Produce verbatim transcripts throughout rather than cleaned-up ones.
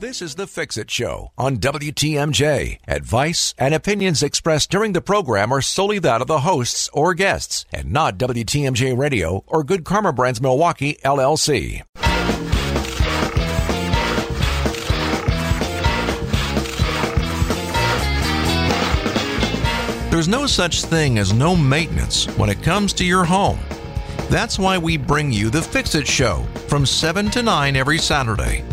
This is The Fix-It Show on W T M J. Advice and opinions expressed during the program are solely that of the hosts or guests and not W T M J Radio or Good Karma Brands Milwaukee, L L C. There's no such thing as no maintenance when it comes to your home. That's why we bring you The Fix-It Show from seven to nine every Saturday.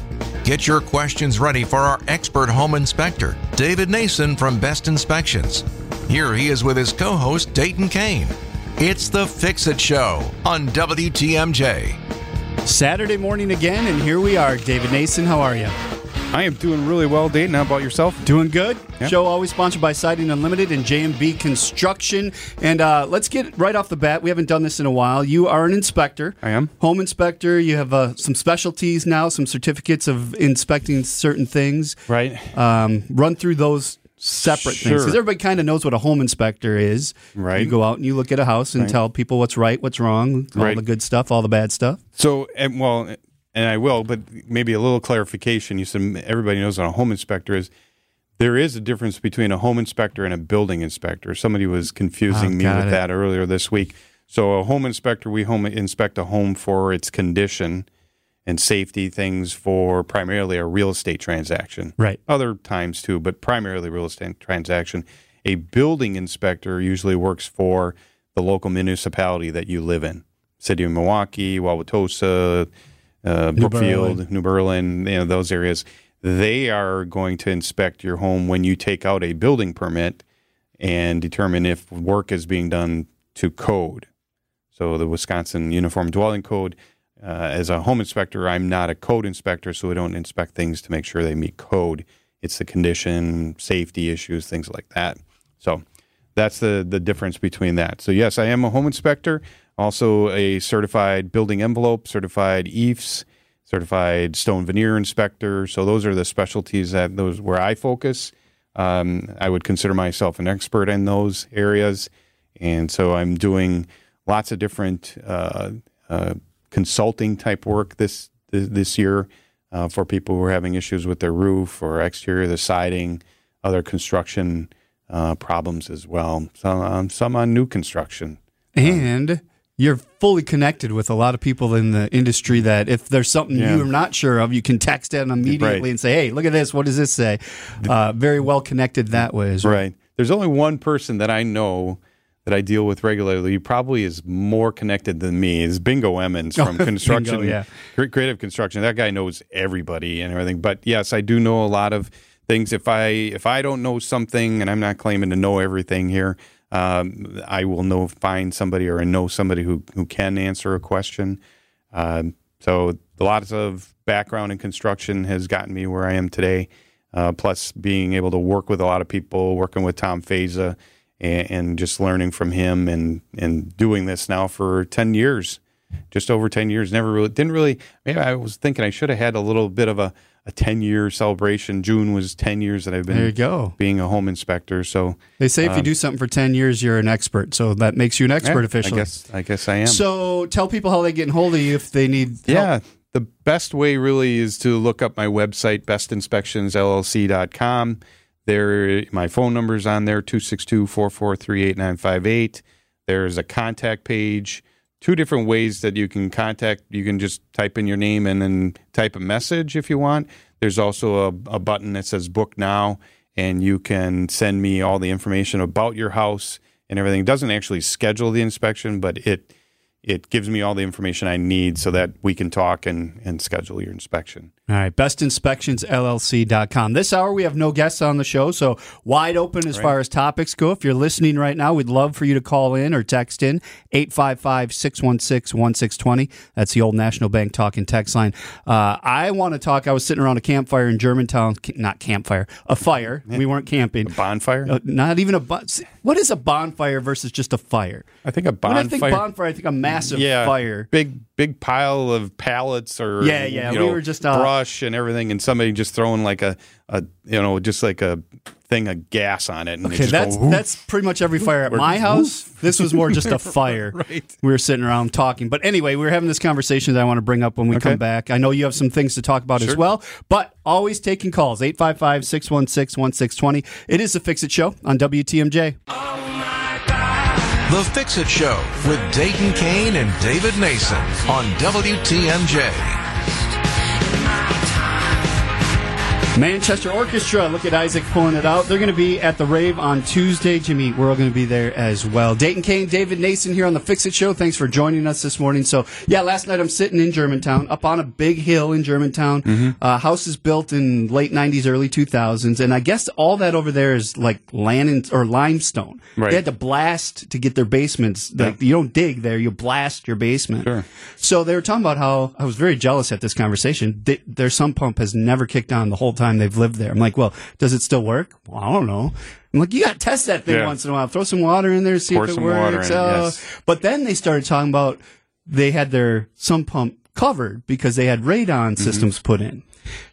Get your questions ready for our expert home inspector, David Nason from Best Inspections. Here he is with his co-host, Dayton Kane. It's The Fix-It Show on W T M J. Saturday morning again, and here we are. David Nason, how are you? I am doing really well, Dayton. How about yourself? Doing good. Yeah. Show always sponsored by Siding Unlimited and J M B Construction. And uh, let's get right off the bat. We haven't done this in a while. You are an inspector. I am. Home inspector. You have uh, some specialties now, some certificates of inspecting certain things. Right. Um, run through those separate sure. things. Because everybody kind of knows what a home inspector is. Right. You go out and you look at a house and right. tell people what's right, what's wrong, all right. the good stuff, all the bad stuff. So, and, well... and I will, but maybe a little clarification. You said everybody knows what a home inspector is. There is a difference between a home inspector and a building inspector. Somebody was confusing oh, me with it. that earlier this week. So a home inspector, we home inspect a home for its condition and safety things for primarily a real estate transaction. Right. Other times too, but primarily real estate transaction. A building inspector usually works for the local municipality that you live in. City of Milwaukee, Wauwatosa, Uh, New Brookfield, Berlin. New Berlin, you know, those areas, they are going to inspect your home when you take out a building permit and determine if work is being done to code. So the Wisconsin Uniform Dwelling Code, uh, as a home inspector, I'm not a code inspector, so we don't inspect things to make sure they meet code. It's the condition, safety issues, things like that. So that's the, the difference between that. So yes, I am a home inspector. Also a certified building envelope, certified E I F S, certified stone veneer inspector. So those are the specialties that those where I focus. Um, I would consider myself an expert in those areas. And so I'm doing lots of different uh, uh, consulting type work this this year uh, for people who are having issues with their roof or exterior, the siding, other construction uh, problems as well. Some, um, some on new construction. And... Um, You're fully connected with a lot of people in the industry that if there's something yeah. you're not sure of, you can text them immediately right. and say, hey, look at this. What does this say? Uh, very well connected that way. Right? right. There's only one person that I know that I deal with regularly who probably is more connected than me is Bingo Emmons from Construction, Bingo, yeah. Creative Construction. That guy knows everybody and everything. But yes, I do know a lot of things. If I, if I don't know something, and I'm not claiming to know everything here, Um, I will know find somebody or know somebody who, who can answer a question. Um, so lots of background in construction has gotten me where I am today. Uh, plus being able to work with a lot of people, working with Tom Faza and, and just learning from him and, and doing this now for ten years, just over ten years. Never really, didn't really, maybe I was thinking I should have had a little bit of a, a ten-year celebration. June was ten years that I've been there you go. being a home inspector. So they say if um, you do something for ten years, you're an expert. So that makes you an expert yeah, officially. I guess, I guess I am. So tell people how they get in hold of you if they need yeah, help. Yeah, the best way really is to look up my website, best inspections l l c dot com. There, my phone number's on there, two six two, four four three, eight nine five eight. There's a contact page. Two different ways that you can contact. You can just type in your name and then type a message if you want. There's also a, a button that says book now, and you can send me all the information about your house and everything. It doesn't actually schedule the inspection, but it it gives me all the information I need so that we can talk and, and schedule your inspection. All right, best inspections l l c dot com. This hour, we have no guests on the show, so wide open as right. far as topics go. If you're listening right now, we'd love for you to call in or text in, eight five five, six one six, one six two zero. That's the old National Bank talk and text line. Uh, I want to talk. I was sitting around a campfire in Germantown. Not campfire, a fire. We weren't camping. A bonfire? Uh, not even a bonfire. What is a bonfire versus just a fire? I think a bonfire. When I think bonfire, I think a massive yeah, fire. Big, big pile of pallets or yeah, yeah. You know, we were just on. Uh, flush and everything, and somebody just throwing like a, a you know, just like a thing of gas on it. And okay, that's go, that's pretty much every fire at my house. This was more just a fire. Right. We were sitting around talking. But anyway, we were having this conversation that I want to bring up when we okay. come back. I know you have some things to talk about sure. as well, but always taking calls, eight five five, six one six, one six two zero. It is The Fix-It Show on W T M J. Oh my God. The Fix-It Show with Dayton Kane and David Nason on W T M J. Manchester Orchestra, look at Isaac pulling it out. They're going to be at the Rave on Tuesday. Jimmy, we're all going to be there as well. Dayton Kane, David Nason here on The Fix-It Show. Thanks for joining us this morning. So, yeah, last night I'm sitting in Germantown, up on a big hill in Germantown. Mm-hmm. Uh, house is built in late nineties, early two thousands, and I guess all that over there is like lan- or limestone. Right. They had to blast to get their basements. Yeah. Like, you don't dig there, you blast your basement. Sure. So they were talking about how, I was very jealous at this conversation, they, their sump pump has never kicked on the whole time they've lived there. I'm like, well, does it still work? Well, I don't know. I'm like, you got to test that thing yeah. once in a while. Throw some water in there, see Pour if it works. In, uh, yes. But then they started talking about they had their sump pump covered because they had radon mm-hmm. systems put in.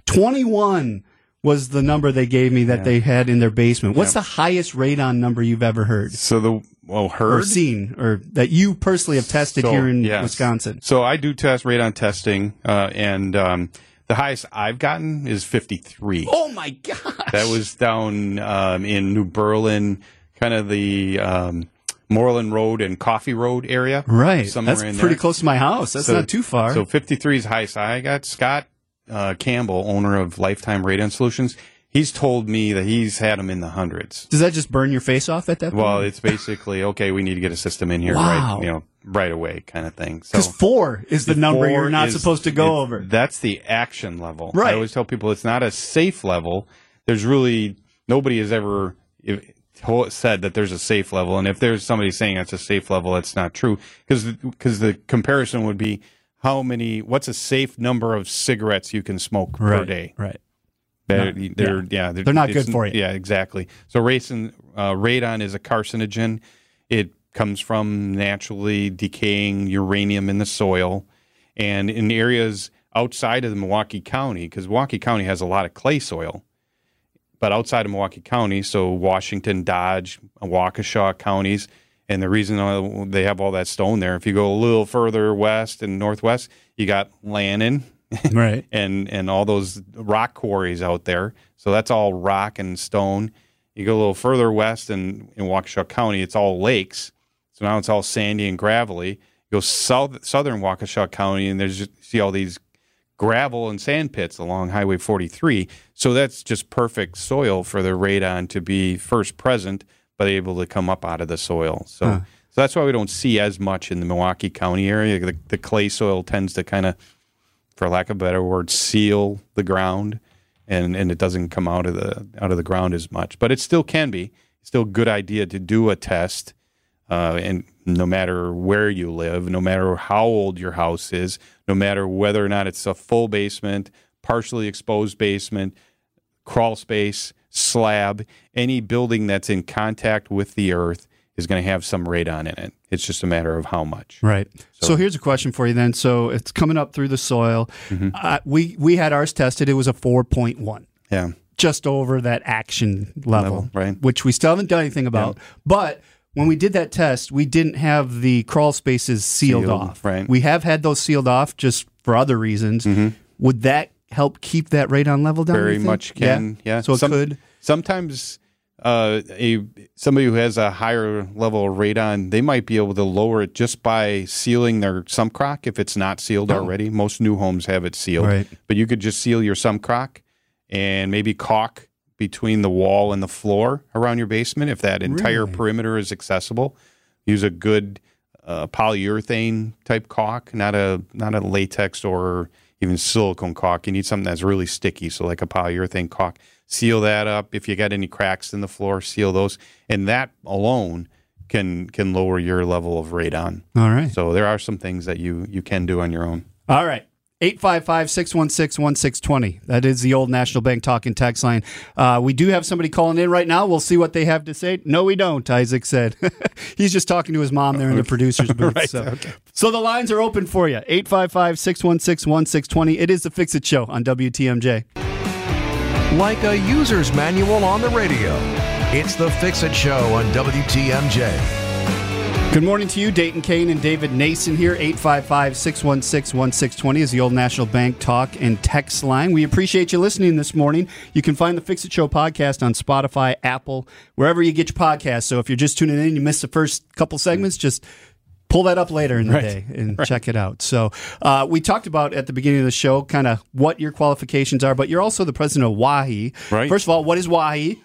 twenty-one was the number they gave me that yeah. they had in their basement. What's yeah. the highest radon number you've ever heard? So the well heard or seen or that you personally have tested so, here in yes. Wisconsin. So I do test radon testing uh, and. Um, The highest I've gotten is fifty-three. Oh, my gosh. That was down um, in New Berlin, kind of the um, Moreland Road and Coffee Road area. Right. That's in pretty there. Close to my house. That's so, not too far. So fifty-three is highest I got. Scott uh, Campbell, owner of Lifetime Radon Solutions, he's told me that he's had them in the hundreds. Does that just burn your face off at that point? Well, it's basically, okay, we need to get a system in here. Wow. Right, you know. Right away kind of thing. Because so, four is the number you're not is, supposed to go it, over. That's the action level. Right. I always tell people it's not a safe level. There's really, nobody has ever said that there's a safe level. And if there's somebody saying that's a safe level, that's not true. Because the comparison would be how many, what's a safe number of cigarettes you can smoke right, per day? Right. They're, no, they're, yeah. Yeah, they're, they're not good for you. Yeah, exactly. So racin, uh, radon is a carcinogen. It comes from naturally decaying uranium in the soil, and in areas outside of the Milwaukee County, because Milwaukee County has a lot of clay soil, but outside of Milwaukee County, so Washington, Dodge, Waukesha counties, and the reason they have all that stone there, if you go a little further west and northwest, you got Lannan right. and, and all those rock quarries out there, so that's all rock and stone. You go a little further west and in Waukesha County, it's all lakes. So now it's all sandy and gravelly. You go south, southern Waukesha County, and there's just, you see all these gravel and sand pits along Highway forty-three. So that's just perfect soil for the radon to be first present, but able to come up out of the soil. So, huh. so that's why we don't see as much in the Milwaukee County area. The, the clay soil tends to kind of, for lack of a better word, seal the ground, and, and it doesn't come out of the out of the ground as much. But it still can be. It's still a good idea to do a test. Uh, and no matter where you live, no matter how old your house is, no matter whether or not it's a full basement, partially exposed basement, crawl space, slab, any building that's in contact with the earth is going to have some radon in it. It's just a matter of how much. Right. So, so here's a question for you then. So it's coming up through the soil. Mm-hmm. Uh, we, we had ours tested. It was a four point one. Yeah. Just over that action level, level, right? Which we still haven't done anything about. Yeah. But when we did that test, we didn't have the crawl spaces sealed, sealed off. Right. We have had those sealed off just for other reasons. Mm-hmm. Would that help keep that radon level down? Very much can, yeah. yeah. So it Some, could. Sometimes uh, a somebody who has a higher level of radon, they might be able to lower it just by sealing their sump crock if it's not sealed oh. already. Most new homes have it sealed. Right. But you could just seal your sump crock and maybe caulk between the wall and the floor around your basement, if that entire really? perimeter is accessible. Use a good uh, polyurethane type caulk, not a not a latex or even silicone caulk. You need something that's really sticky, so like a polyurethane caulk. Seal that up. If you got any cracks in the floor, seal those. And that alone can can lower your level of radon. All right. So there are some things that you you can do on your own. All right. eight five five, six one six, one six two zero. That is the old National Bank talking text line. Uh, we do have somebody calling in right now. We'll see what they have to say. No, we don't, Isaac said. He's just talking to his mom there in the producer's booth. Right, so. Okay. So the lines are open for you. eight five five, six one six, one six two zero. It is the Fix-It Show on W T M J. Like a user's manual on the radio, it's the Fix-It Show on W T M J. Good morning to you, Dayton Kane and David Nason here. eight five five, six one six, one six two zero is the old National Bank talk and text line. We appreciate you listening this morning. You can find the Fix-It Show podcast on Spotify, Apple, wherever you get your podcasts. So if you're just tuning in, you missed the first couple segments, just pull that up later in the right. day and right. check it out. So uh, we talked about at the beginning of the show kind of what your qualifications are, but you're also the president of WAHI. Right. First of all, what is WAHI?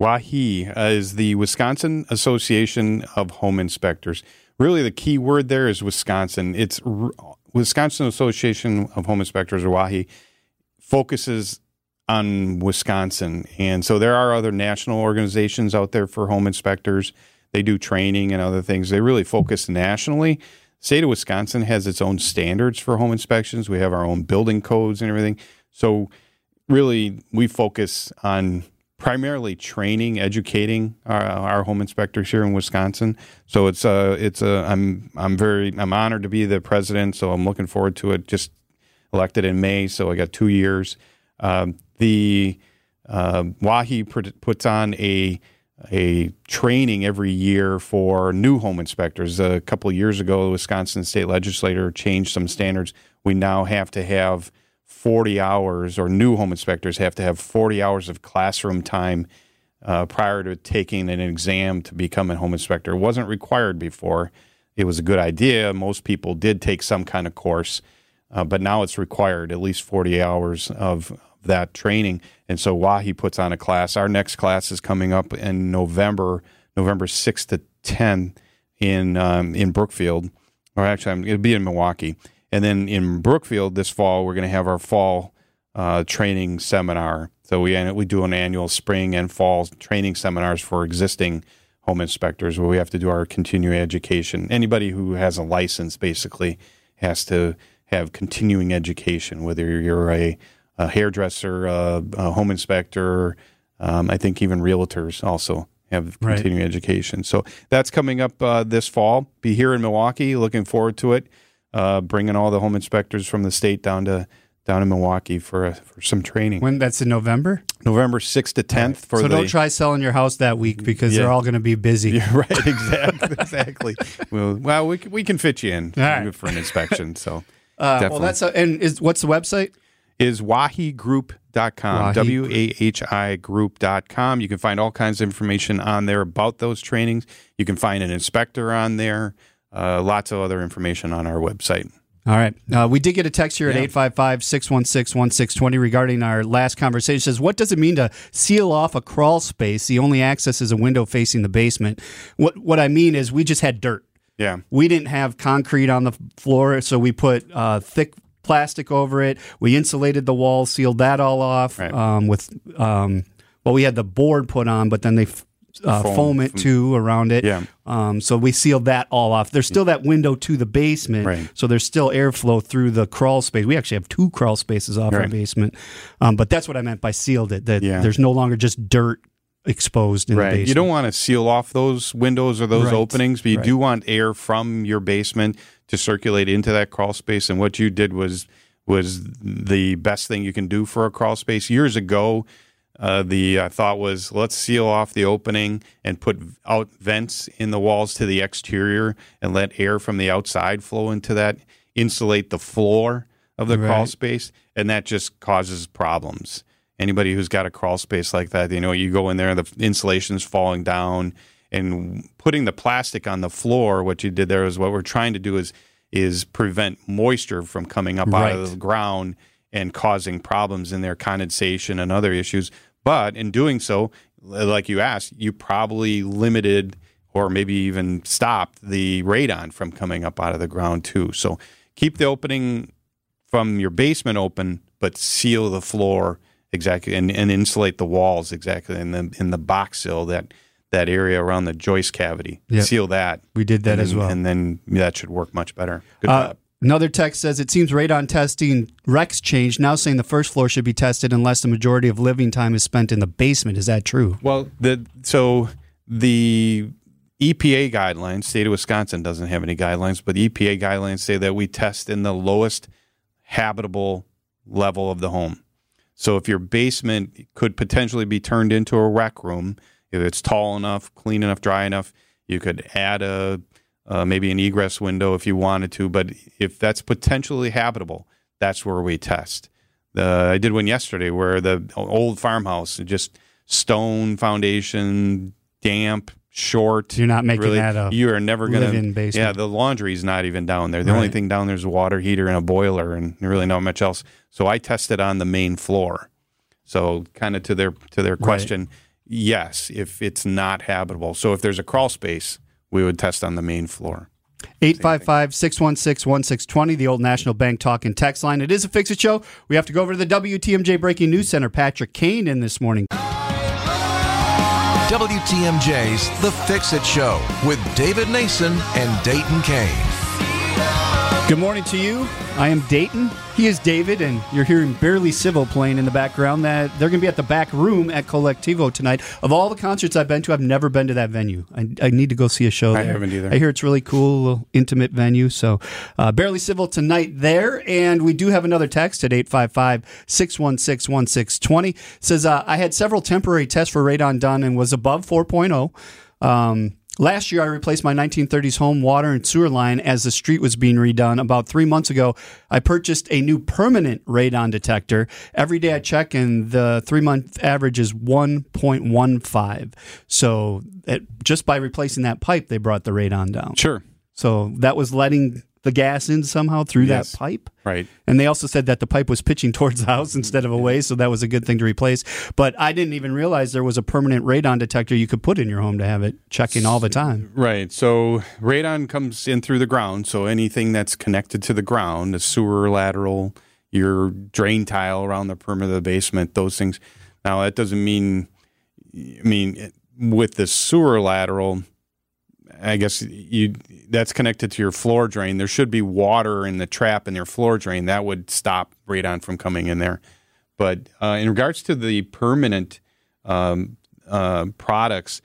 WAHI uh, is the Wisconsin Association of Home Inspectors. Really, the key word there is Wisconsin. It's R- Wisconsin Association of Home Inspectors, or WAHI, focuses on Wisconsin. And so there are other national organizations out there for home inspectors. They do training and other things. They really focus nationally. The state of Wisconsin has its own standards for home inspections. We have our own building codes and everything. So really, we focus on primarily training, educating our, our home inspectors here in Wisconsin. So it's a, it's a, I'm, I'm very, I'm honored to be the president. So I'm looking forward to it. Just elected in May, so I got two years. Um, the uh, WAHI put, puts on a a training every year for new home inspectors. A couple of years ago, the Wisconsin state legislature changed some standards. We now have to have forty hours, or new home inspectors have to have forty hours of classroom time uh, prior to taking an exam to become a home inspector. It wasn't required before. It was a good idea. Most people did take some kind of course, uh, but now it's required at least forty hours of that training. And so WAHI puts on a class. Our next class is coming up in November, November sixth to tenth in, um, in Brookfield, or actually it'll be in Milwaukee. And then in Brookfield this fall, we're going to have our fall uh, training seminar. So we we do an annual spring and fall training seminars for existing home inspectors, where we have to do our continuing education. Anybody who has a license basically has to have continuing education, whether you're a, a hairdresser, a, a home inspector, um, I think even realtors also have continuing right. education. So that's coming up uh, this fall. Be here in Milwaukee. Looking forward to it. Uh, bringing all the home inspectors from the state down to down in Milwaukee for uh, for some training. When that's in November, November sixth to tenth. Right. For so the, don't try selling your house that week because yeah. they're all going to be busy. Yeah, right, exactly, exactly. Well, well, we can, we can fit you in right. for an inspection. So, uh, well, that's a, and is what's the website? Is wahigroup dot com, W A H I group dot com. You can find all kinds of information on there about those trainings. You can find an inspector on there. Uh, lots of other information on our website. All right. Uh, we did get a text here yeah. at eight five five, six one six, one six two zero regarding our last conversation. It says, what does it mean to seal off a crawl space? The only access is a window facing the basement. What what I mean is we just had dirt. Yeah. We didn't have concrete on the floor, so we put uh, thick plastic over it. We insulated the wall, sealed that all off right. um, with, um, well, we had the board put on, but then they f- Uh, foam. foam it too around it. Yeah. Um, so we sealed that all off. There's still that window to the basement. Right. So there's still airflow through the crawl space. We actually have two crawl spaces off right. our basement. Um, but that's what I meant by sealed it, that yeah. there's no longer just dirt exposed in right. the basement. You don't want to seal off those windows or those right. openings, but you right. do want air from your basement to circulate into that crawl space. And what you did was was the best thing you can do for a crawl space. Years ago, Uh, the uh, thought was, let's seal off the opening and put out vents in the walls to the exterior and let air from the outside flow into that, insulate the floor of the right. crawl space, and that just causes problems. Anybody who's got a crawl space like that, you know, you go in there and the insulation's falling down, and putting the plastic on the floor, what you did there is what we're trying to do is is prevent moisture from coming up right. out of the ground and causing problems in there, condensation and other issues. But in doing so, like you asked, you probably limited or maybe even stopped the radon from coming up out of the ground too. So keep the opening from your basement open, but seal the floor exactly and, and insulate the walls exactly in the in the box sill, that that area around the joist cavity. Yep. Seal that. We did that and, as well. And then that should work much better. Good uh, job. Another text says, it seems radon testing recs changed, now saying the first floor should be tested unless the majority of living time is spent in the basement. Is that true? Well, the so the E P A guidelines, state of Wisconsin doesn't have any guidelines, but the E P A guidelines say that we test in the lowest habitable level of the home. So if your basement could potentially be turned into a rec room, if it's tall enough, clean enough, dry enough, you could add a uh, maybe an egress window if you wanted to. But if that's potentially habitable, that's where we test. Uh, I did one yesterday where the old farmhouse, just stone foundation, damp, short. You're not making really, that up. You are never going to. Yeah, the laundry's not even down there. The right. only thing down there is a water heater and a boiler, and really not much else. So I tested on the main floor. So kind of to their to their question, right. yes, if it's not habitable. So if there's a crawl space, we would test on the main floor. eight five five, six one six, one six two zero, the old National Bank talk and text line. It is a Fix-It Show. We have to go over to the W T M J Breaking News Center. Patrick Kane in this morning. W T M J's The Fix-It Show with David Nason and Dayton Kane. Good morning to you. I am Dayton. He is David, and you're hearing Barely Civil playing in the background. That they're going to be at the back room at Colectivo tonight. Of all the concerts I've been to, I've never been to that venue. I, I need to go see a show there. I haven't either. I hear it's really cool, little intimate venue. So uh, Barely Civil tonight there. And we do have another text at eight five five, six one six, one six two zero. It says, uh, I had several temporary tests for radon done and was above four point oh. Um Last year, I replaced my nineteen thirties home water and sewer line as the street was being redone. About three months ago, I purchased a new permanent radon detector. Every day I check, and the three-month average is one point one five. So it, just by replacing that pipe, they brought the radon down. Sure. So that was letting the gas in somehow through yes. that pipe. Right. And they also said that the pipe was pitching towards the house instead of away, so that was a good thing to replace. But I didn't even realize there was a permanent radon detector you could put in your home to have it checking all the time. Right. So radon comes in through the ground, so anything that's connected to the ground, the sewer lateral, your drain tile around the perimeter of the basement, those things. Now, that doesn't mean, I mean, with the sewer lateral, I guess you that's connected to your floor drain. There should be water in the trap in your floor drain. That would stop radon from coming in there. But uh, in regards to the permanent um, uh, products,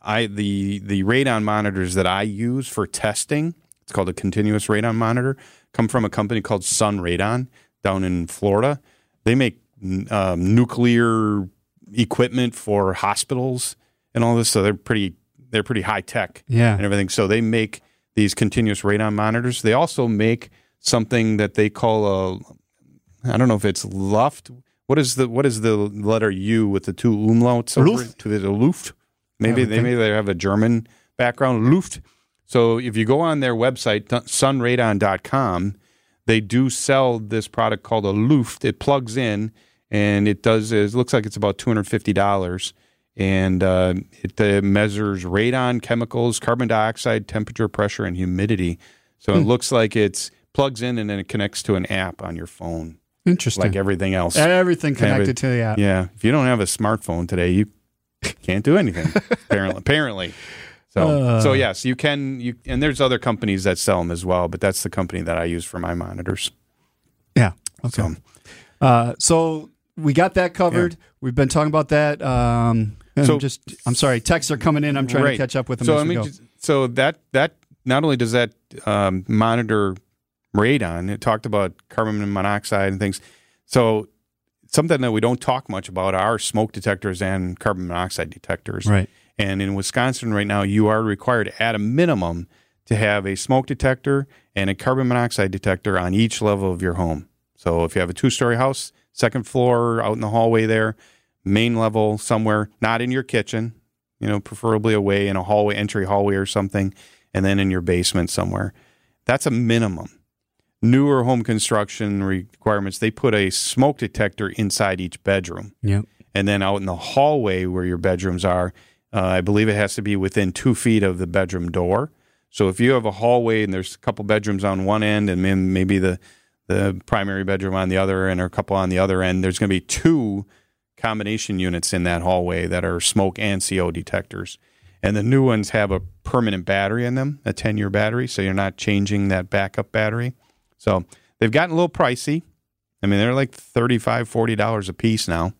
I the the radon monitors that I use for testing, it's called a continuous radon monitor, come from a company called Sun Radon down in Florida. They make um, nuclear equipment for hospitals and all this, so they're pretty... They're pretty high tech yeah. and everything. So they make these continuous radon monitors. They also make something that they call a, I don't know if it's Luft. What is the what is the letter U with the two umlauts? Luft. To the Luft. Maybe they think. maybe they have a German background. Luft. So if you go on their website, sun radon dot com, they do sell this product called a Luft. It plugs in and it does. It looks like it's about two hundred fifty dollars. And uh, it uh, measures radon, chemicals, carbon dioxide, temperature, pressure, and humidity. So hmm. it looks like it's plugs in and then it connects to an app on your phone. Interesting. Like everything else. Everything connected Every, to the app. Yeah. If you don't have a smartphone today, you can't do anything, apparently. apparently. So, uh. so yes, you can. You And there's other companies that sell them as well, but that's the company that I use for my monitors. Yeah. Okay. So, uh, so we got that covered. Yeah. We've been talking about that. Um And so just, I'm sorry, texts are coming in. I'm trying right. to catch up with them. So, as I mean, we go. Just, so that that not only does that um, monitor radon, it talked about carbon monoxide and things. So something that we don't talk much about are smoke detectors and carbon monoxide detectors. Right. And in Wisconsin right now, you are required at a minimum to have a smoke detector and a carbon monoxide detector on each level of your home. So if you have a two-story house, second floor, out in the hallway there, main level somewhere, not in your kitchen, you know, preferably away in a hallway, entry hallway or something, and then in your basement somewhere. That's a minimum. Newer home construction requirements, they put a smoke detector inside each bedroom. Yep. And then out in the hallway where your bedrooms are, uh, I believe it has to be within two feet of the bedroom door. So if you have a hallway and there's a couple bedrooms on one end and then maybe the, the primary bedroom on the other and a couple on the other end, there's going to be two combination units in that hallway that are smoke and C O detectors. And the new ones have a permanent battery in them, a ten-year battery, so you're not changing that backup battery. So they've gotten a little pricey. I mean, they're like thirty-five dollars, forty dollars a piece now.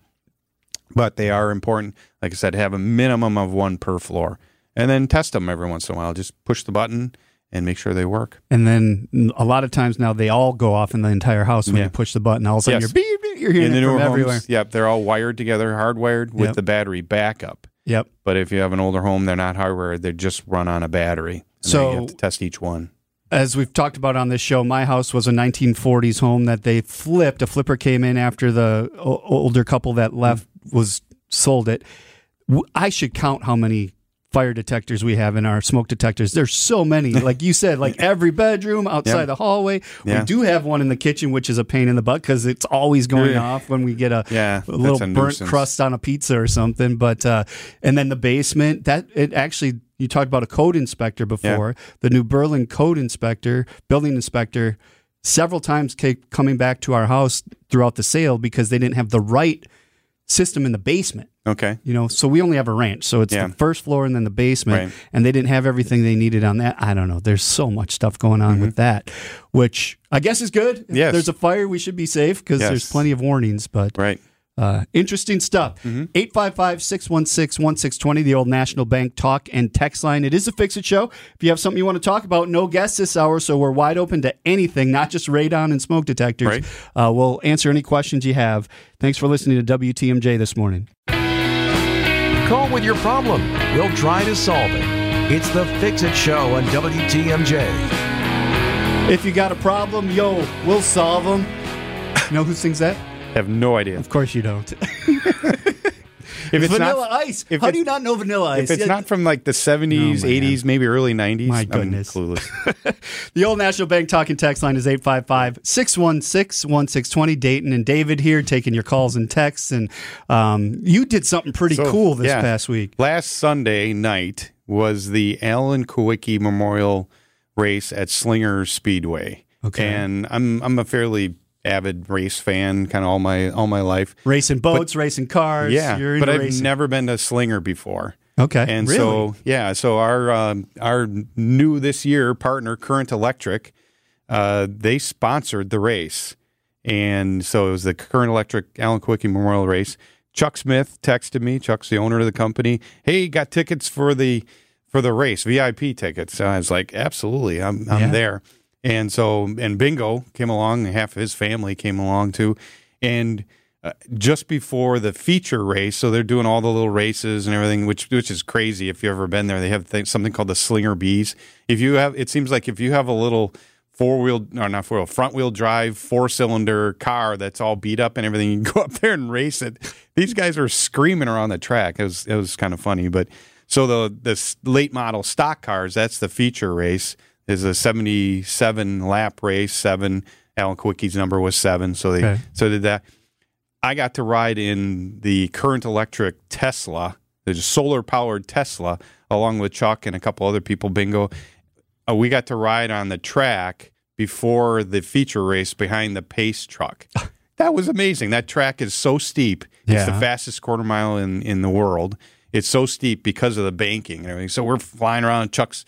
But they are important. Like I said, have a minimum of one per floor. And then test them every once in a while. Just push the button and make sure they work. And then a lot of times now they all go off in the entire house when yeah. you push the button. All of a sudden yes. you're, beep, beep, you're hearing in it the from everywhere. Homes, yep, they're all wired together, hardwired with yep. the battery backup. Yep. But if you have an older home, they're not hardwired. They just run on a battery. And so you have to test each one. As we've talked about on this show, my house was a nineteen forties home that they flipped. A flipper came in after the older couple that left was sold it. I should count how many fire detectors we have in our smoke detectors. There's so many. Like you said, like every bedroom, outside yep. the hallway. Yeah. We do have one in the kitchen, which is a pain in the butt because it's always going yeah. off when we get a, yeah, a little a burnt nuisance. crust on a pizza or something. But uh, and then the basement, that it actually... You talked about a code inspector before. Yeah. The New Berlin code inspector, building inspector, several times kept coming back to our house throughout the sale because they didn't have the right system in the basement. Okay. You know, so we only have a ranch. So it's yeah. the first floor and then the basement. Right. And they didn't have everything they needed on that. I don't know. There's so much stuff going on mm-hmm. with that, which I guess is good. If yes. there's a fire, we should be safe because yes. there's plenty of warnings. But right. Uh, interesting stuff. Mm-hmm. eight five five, six one six, one six two zero, the old National Bank talk and text line. It is a Fix-It Show. If you have something you want to talk about, no guests this hour, so we're wide open to anything, not just radon and smoke detectors. Right. Uh, we'll answer any questions you have. Thanks for listening to W T M J this morning. Call with your problem. We'll try to solve it. It's the Fix-It Show on W T M J. If you got a problem, yo, we'll solve them. You know who sings that? I have no idea. Of course you don't. If it's Vanilla not, Ice. If How do you not know Vanilla Ice? If it's yeah. not from like the seventies, oh, eighties, maybe early nineties. My goodness. I'm clueless. The old National Bank talking text line is eight five five, six one six, one six two zero. Dayton and David here taking your calls and texts. And um, you did something pretty so, cool this yeah. past week. Last Sunday night was the Allen Kowicki Memorial Race at Slinger Speedway. Okay. And I'm I'm a fairly... avid race fan, kind of all my all my life. Racing boats, but, racing cars. Yeah, you're but I've racing. never been to Slinger before. Okay, and really? so yeah, so our um, our new this year partner, Current Electric, uh, they sponsored the race, and so it was the Current Electric Allen Kowicki Memorial Race. Chuck Smith texted me. Chuck's the owner of the company. Hey, got tickets for the for the race, V I P tickets. And I was like, absolutely, I'm I'm yeah. there. And so, and Bingo came along, half of his family came along too. And uh, just before the feature race, so they're doing all the little races and everything, which which is crazy if you've ever been there. They have th- something called the Slinger Bees. If you have, it seems like if you have a little four-wheel, or not four-wheel, front-wheel drive, four-cylinder car that's all beat up and everything, you can go up there and race it. These guys are screaming around the track. It was it was kind of funny. But so the the late model stock cars, that's the feature race. Is a seventy-seven lap race, seven. Alan Kowicki's number was seven, so they okay. so did that. I got to ride in the Current Electric Tesla, the solar-powered Tesla, along with Chuck and a couple other people, Bingo. Uh, we got to ride on the track before the feature race behind the Pace truck. That was amazing. That track is so steep. It's yeah. the fastest quarter mile in, in the world. It's so steep because of the banking and everything. So we're flying around, Chuck's...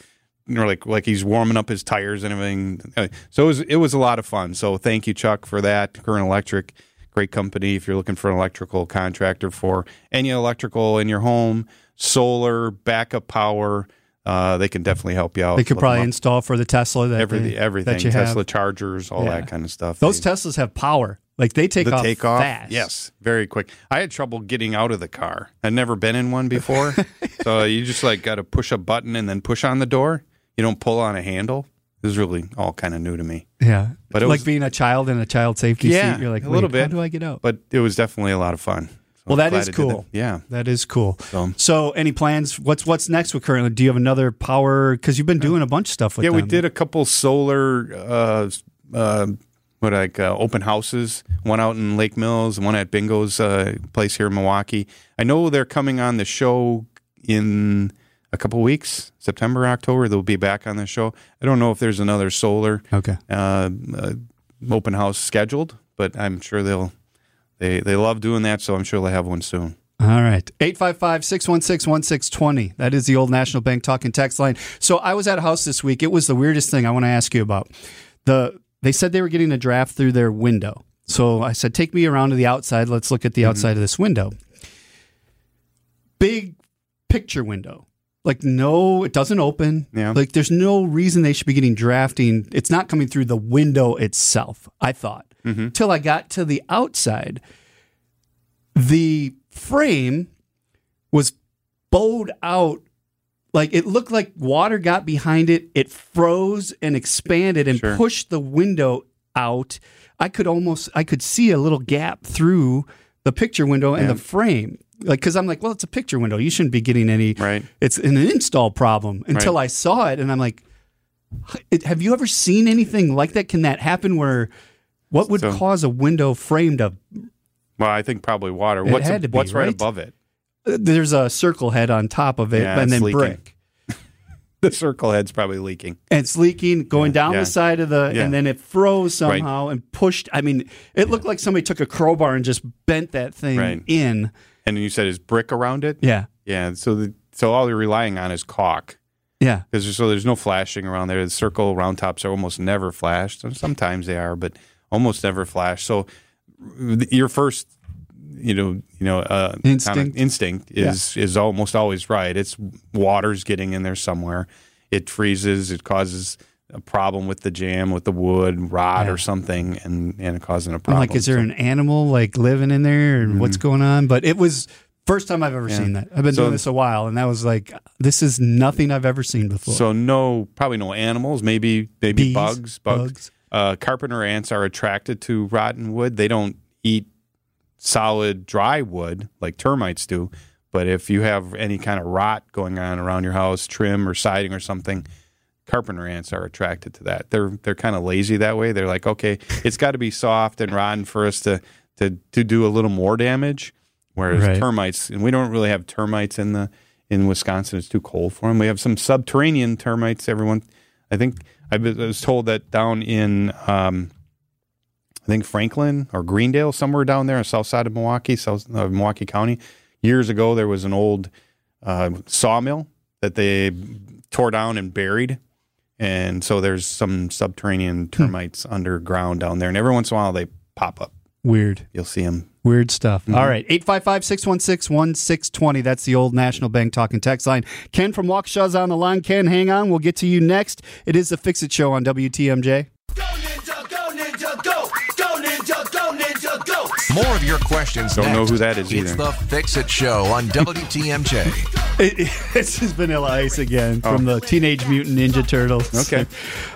You know, like like he's warming up his tires and everything. So it was it was a lot of fun. So thank you, Chuck, for that. Current Electric, great company. If you're looking for an electrical contractor for any electrical in your home, solar, backup power, uh, they can definitely help you out. They could Look probably install for the Tesla. That Every, they, everything. That you Tesla have. chargers, all yeah. that kind of stuff. Those they, Teslas have power. Like they take the off take fast. Off, yes, very quick. I had trouble getting out of the car. I'd never been in one before. So you just like got to push a button and then push on the door. You don't pull on a handle. This is really all kind of new to me. Yeah. But it like was, being a child in a child safety yeah, seat. You're like, a little bit. How do I get out? But it was definitely a lot of fun. So well, that is cool. That. Yeah. That is cool. So, so any plans? What's what's next with currently? Do you have another power? Because you've been doing a bunch of stuff with yeah, them. Yeah, we did a couple solar, uh, uh, what like uh, open houses, one out in Lake Mills and one at Bingo's uh, place here in Milwaukee. I know they're coming on the show in... a couple weeks, September, October, they'll be back on the show. I don't know if there's another solar okay. uh, uh, open house scheduled, but I'm sure they'll they they love doing that, so I'm sure they'll have one soon. All right. eight five five, six one six, one six two zero. That is the old National Bank talking text line. So I was at a house this week. It was the weirdest thing I want to ask you about. The they said they were getting a draft through their window. So I said, take me around to the outside. Let's look at the mm-hmm. outside of this window. Big picture window. Like, no, it doesn't open. Yeah. Like, there's no reason they should be getting drafting. It's not coming through the window itself, I thought. Mm-hmm. Till I got to the outside. The frame was bowed out. Like, it looked like water got behind it. It froze and expanded and sure. pushed the window out. I could almost, I could see a little gap through the picture window yeah. and the frame. Like, because I'm like, well, it's a picture window. You shouldn't be getting any. Right. It's an install problem until right. I saw it. And I'm like, have you ever seen anything like that? Can that happen where what would so, cause a window frame to? Well, I think probably water. It what's had to be, what's right? right above it? There's a circle head on top of it yeah, and then leaking. Brick. The circle head's probably leaking. And it's leaking, going yeah, down yeah. the side of the, yeah. and then it froze somehow right. and pushed. I mean, it yeah. looked like somebody took a crowbar and just bent that thing right. in. And you said is brick around it? Yeah. Yeah. So the, so all you're relying on is caulk. Yeah. There's, so there's no flashing around there. The circle round tops are almost never flashed. Sometimes they are, but almost never flashed. So your first, you know, you know, uh, instinct, kind of instinct is, yeah. is almost always right. It's water's getting in there somewhere. It freezes. It causes a problem with the jam, with the wood, rot yeah. or something, and, and causing a problem. I'm like, is there so, an animal like living in there, or mm-hmm. what's going on? But it was first time I've ever yeah. seen that. I've been so, doing this a while, and that was like, this is nothing I've ever seen before. So no, probably no animals, maybe maybe Bees, bugs. Bugs. bugs. Uh, carpenter ants are attracted to rotten wood. They don't eat solid dry wood like termites do, but if you have any kind of rot going on around your house, trim or siding or something, carpenter ants are attracted to that. They're they're kind of lazy that way. They're like, okay, it's got to be soft and rotten for us to to to do a little more damage. Whereas right. termites, and we don't really have termites in the in Wisconsin. It's too cold for them. We have some subterranean termites. Everyone, I think I was told that down in um, I think Franklin or Greendale, somewhere down there on the south side of Milwaukee, south uh, Milwaukee County. Years ago, there was an old uh, sawmill that they tore down and buried. And so there's some subterranean termites hmm. underground down there. And every once in a while, they pop up. Weird. You'll see them. Weird stuff. Mm-hmm. All right. eight five five, six one six, one six two zero. That's the old National Bank talking text line. Ken from Waukesha's on the line. Ken, hang on. We'll get to you next. It is the Fix-It Show on W T M J. Go, Ninja! Go, Ninja! Go! Go, Ninja! Go, Ninja! Go! More of your questions Don't next. know who that is either. It's the Fix-It Show on W T M J. It, this is Vanilla Ice again oh. from the Teenage Mutant Ninja Turtles. Okay.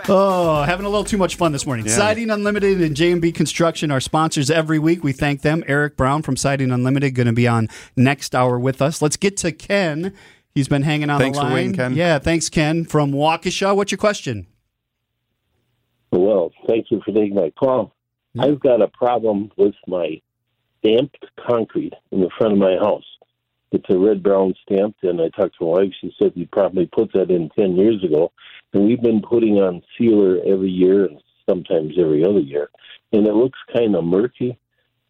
Oh, having a little too much fun this morning. Yeah. Siding Unlimited and J M B Construction are sponsors every week. We thank them. Eric Brown from Siding Unlimited going to be on next hour with us. Let's get to Ken. He's been hanging on thanks the line. Thanks for waiting, Ken. Yeah, thanks, Ken. From Waukesha, what's your question? Well, thank you for taking my call. Mm-hmm. I've got a problem with my stamped concrete in the front of my house. It's a red brown stamped, and I talked to my wife. She said we probably put that in ten years ago, and we've been putting on sealer every year and sometimes every other year, and it looks kind of murky.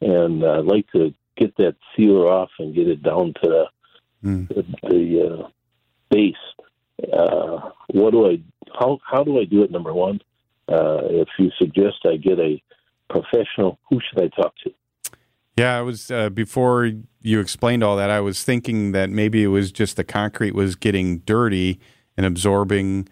And I'd like to get that sealer off and get it down to the mm. the, the uh, base. Uh, what do I? How how do I do it? Number one, uh, if you suggest I get a professional, who should I talk to? Yeah, I was uh, before you explained all that, I was thinking that maybe it was just the concrete was getting dirty and absorbing.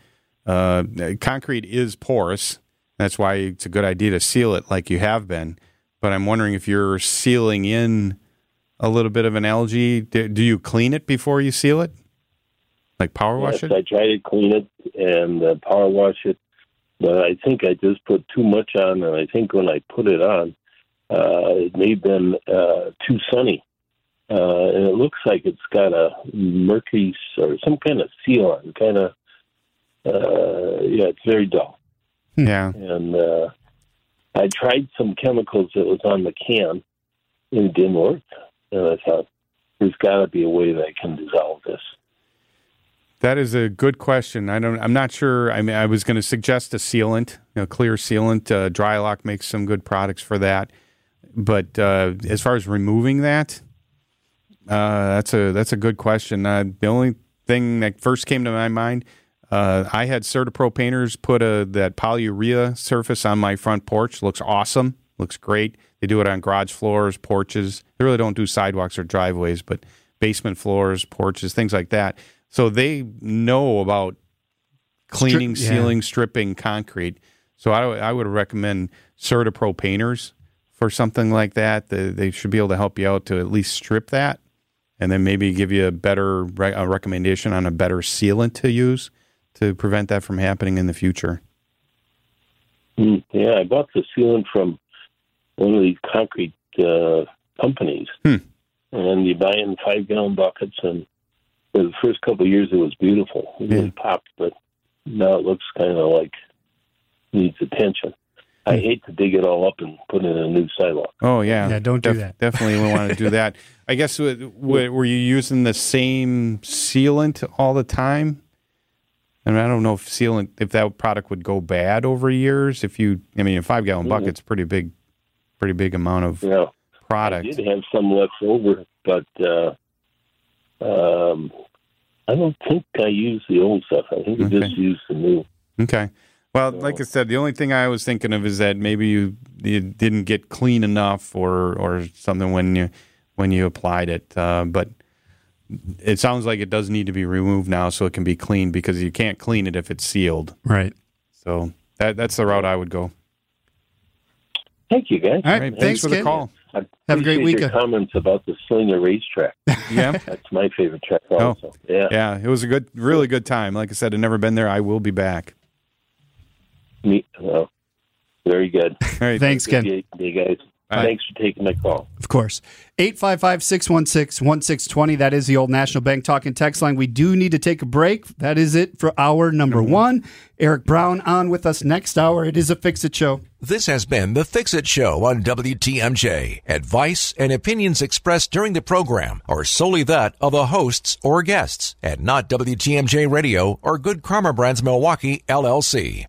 Uh, concrete is porous. That's why it's a good idea to seal it like you have been. But I'm wondering if you're sealing in a little bit of an algae. Do, do you clean it before you seal it? Like power wash yes, it? I try to clean it and uh, power wash it. But I think I just put too much on, and I think when I put it on, Uh, it may have been uh, too sunny, uh, and it looks like it's got a murky or some kind of seal on, kind of, uh, yeah, it's very dull. Yeah. And uh, I tried some chemicals that was on the can, and it didn't work. And I thought, there's got to be a way that I can dissolve this. That is a good question. I don't. I'm not sure. I mean, I was going to suggest a sealant, you know, clear sealant. Uh, Drylok makes some good products for that. But uh, as far as removing that, uh, that's a that's a good question. Uh, the only thing that first came to my mind, Uh, I had CertaPro Painters put a, that polyurea surface on my front porch. Looks awesome. Looks great. They do it on garage floors, porches. They really don't do sidewalks or driveways, but basement floors, porches, things like that. So they know about cleaning, Stri- sealing, yeah. stripping concrete. So I, I would recommend CertaPro Painters for something like that. They, they should be able to help you out to at least strip that, and then maybe give you a better re- a recommendation on a better sealant to use to prevent that from happening in the future. Yeah, I bought the sealant from one of these concrete uh, companies. Hmm. And you buy in five-gallon buckets, and for the first couple of years, it was beautiful. It yeah. really popped, but now it looks kind of like needs attention. I hate to dig it all up and put in a new sidewalk. Oh, yeah. Yeah, don't do Def- that. Definitely we want to do that. I guess, w- w- were you using the same sealant all the time? And I don't know if sealant, if that product would go bad over years. If you, I mean, a five-gallon mm-hmm. bucket's pretty big, pretty big amount of yeah. product. I did have some left over, but uh, um, I don't think I used the old stuff. I think I okay. just used the new. Okay. Well, like I said, the only thing I was thinking of is that maybe you, you didn't get clean enough or, or something when you when you applied it. Uh, but it sounds like it does need to be removed now so it can be cleaned, because you can't clean it if it's sealed. Right. So that that's the route I would go. Thank you, guys. All right, thanks, thanks for the Ken. Call. I Have a great weekend. Comments about the Slinger racetrack. Yeah, that's my favorite track. Also, oh, yeah, yeah, it was a good, really good time. Like I said, I've never been there. I will be back. Me, well, very good. All right, thanks, Ken. You, you guys. Right. Thanks for taking my call. Of course. eight five five, six one six, one six two zero. That is the old National Bank Talking Text Line. We do need to take a break. That is it for hour number one. Eric Brown on with us next hour. It is a Fix-It Show. This has been the Fix-It Show on W T M J. Advice and opinions expressed during the program are solely that of the hosts or guests, and not W T M J Radio or Good Karma Brands Milwaukee, L L C.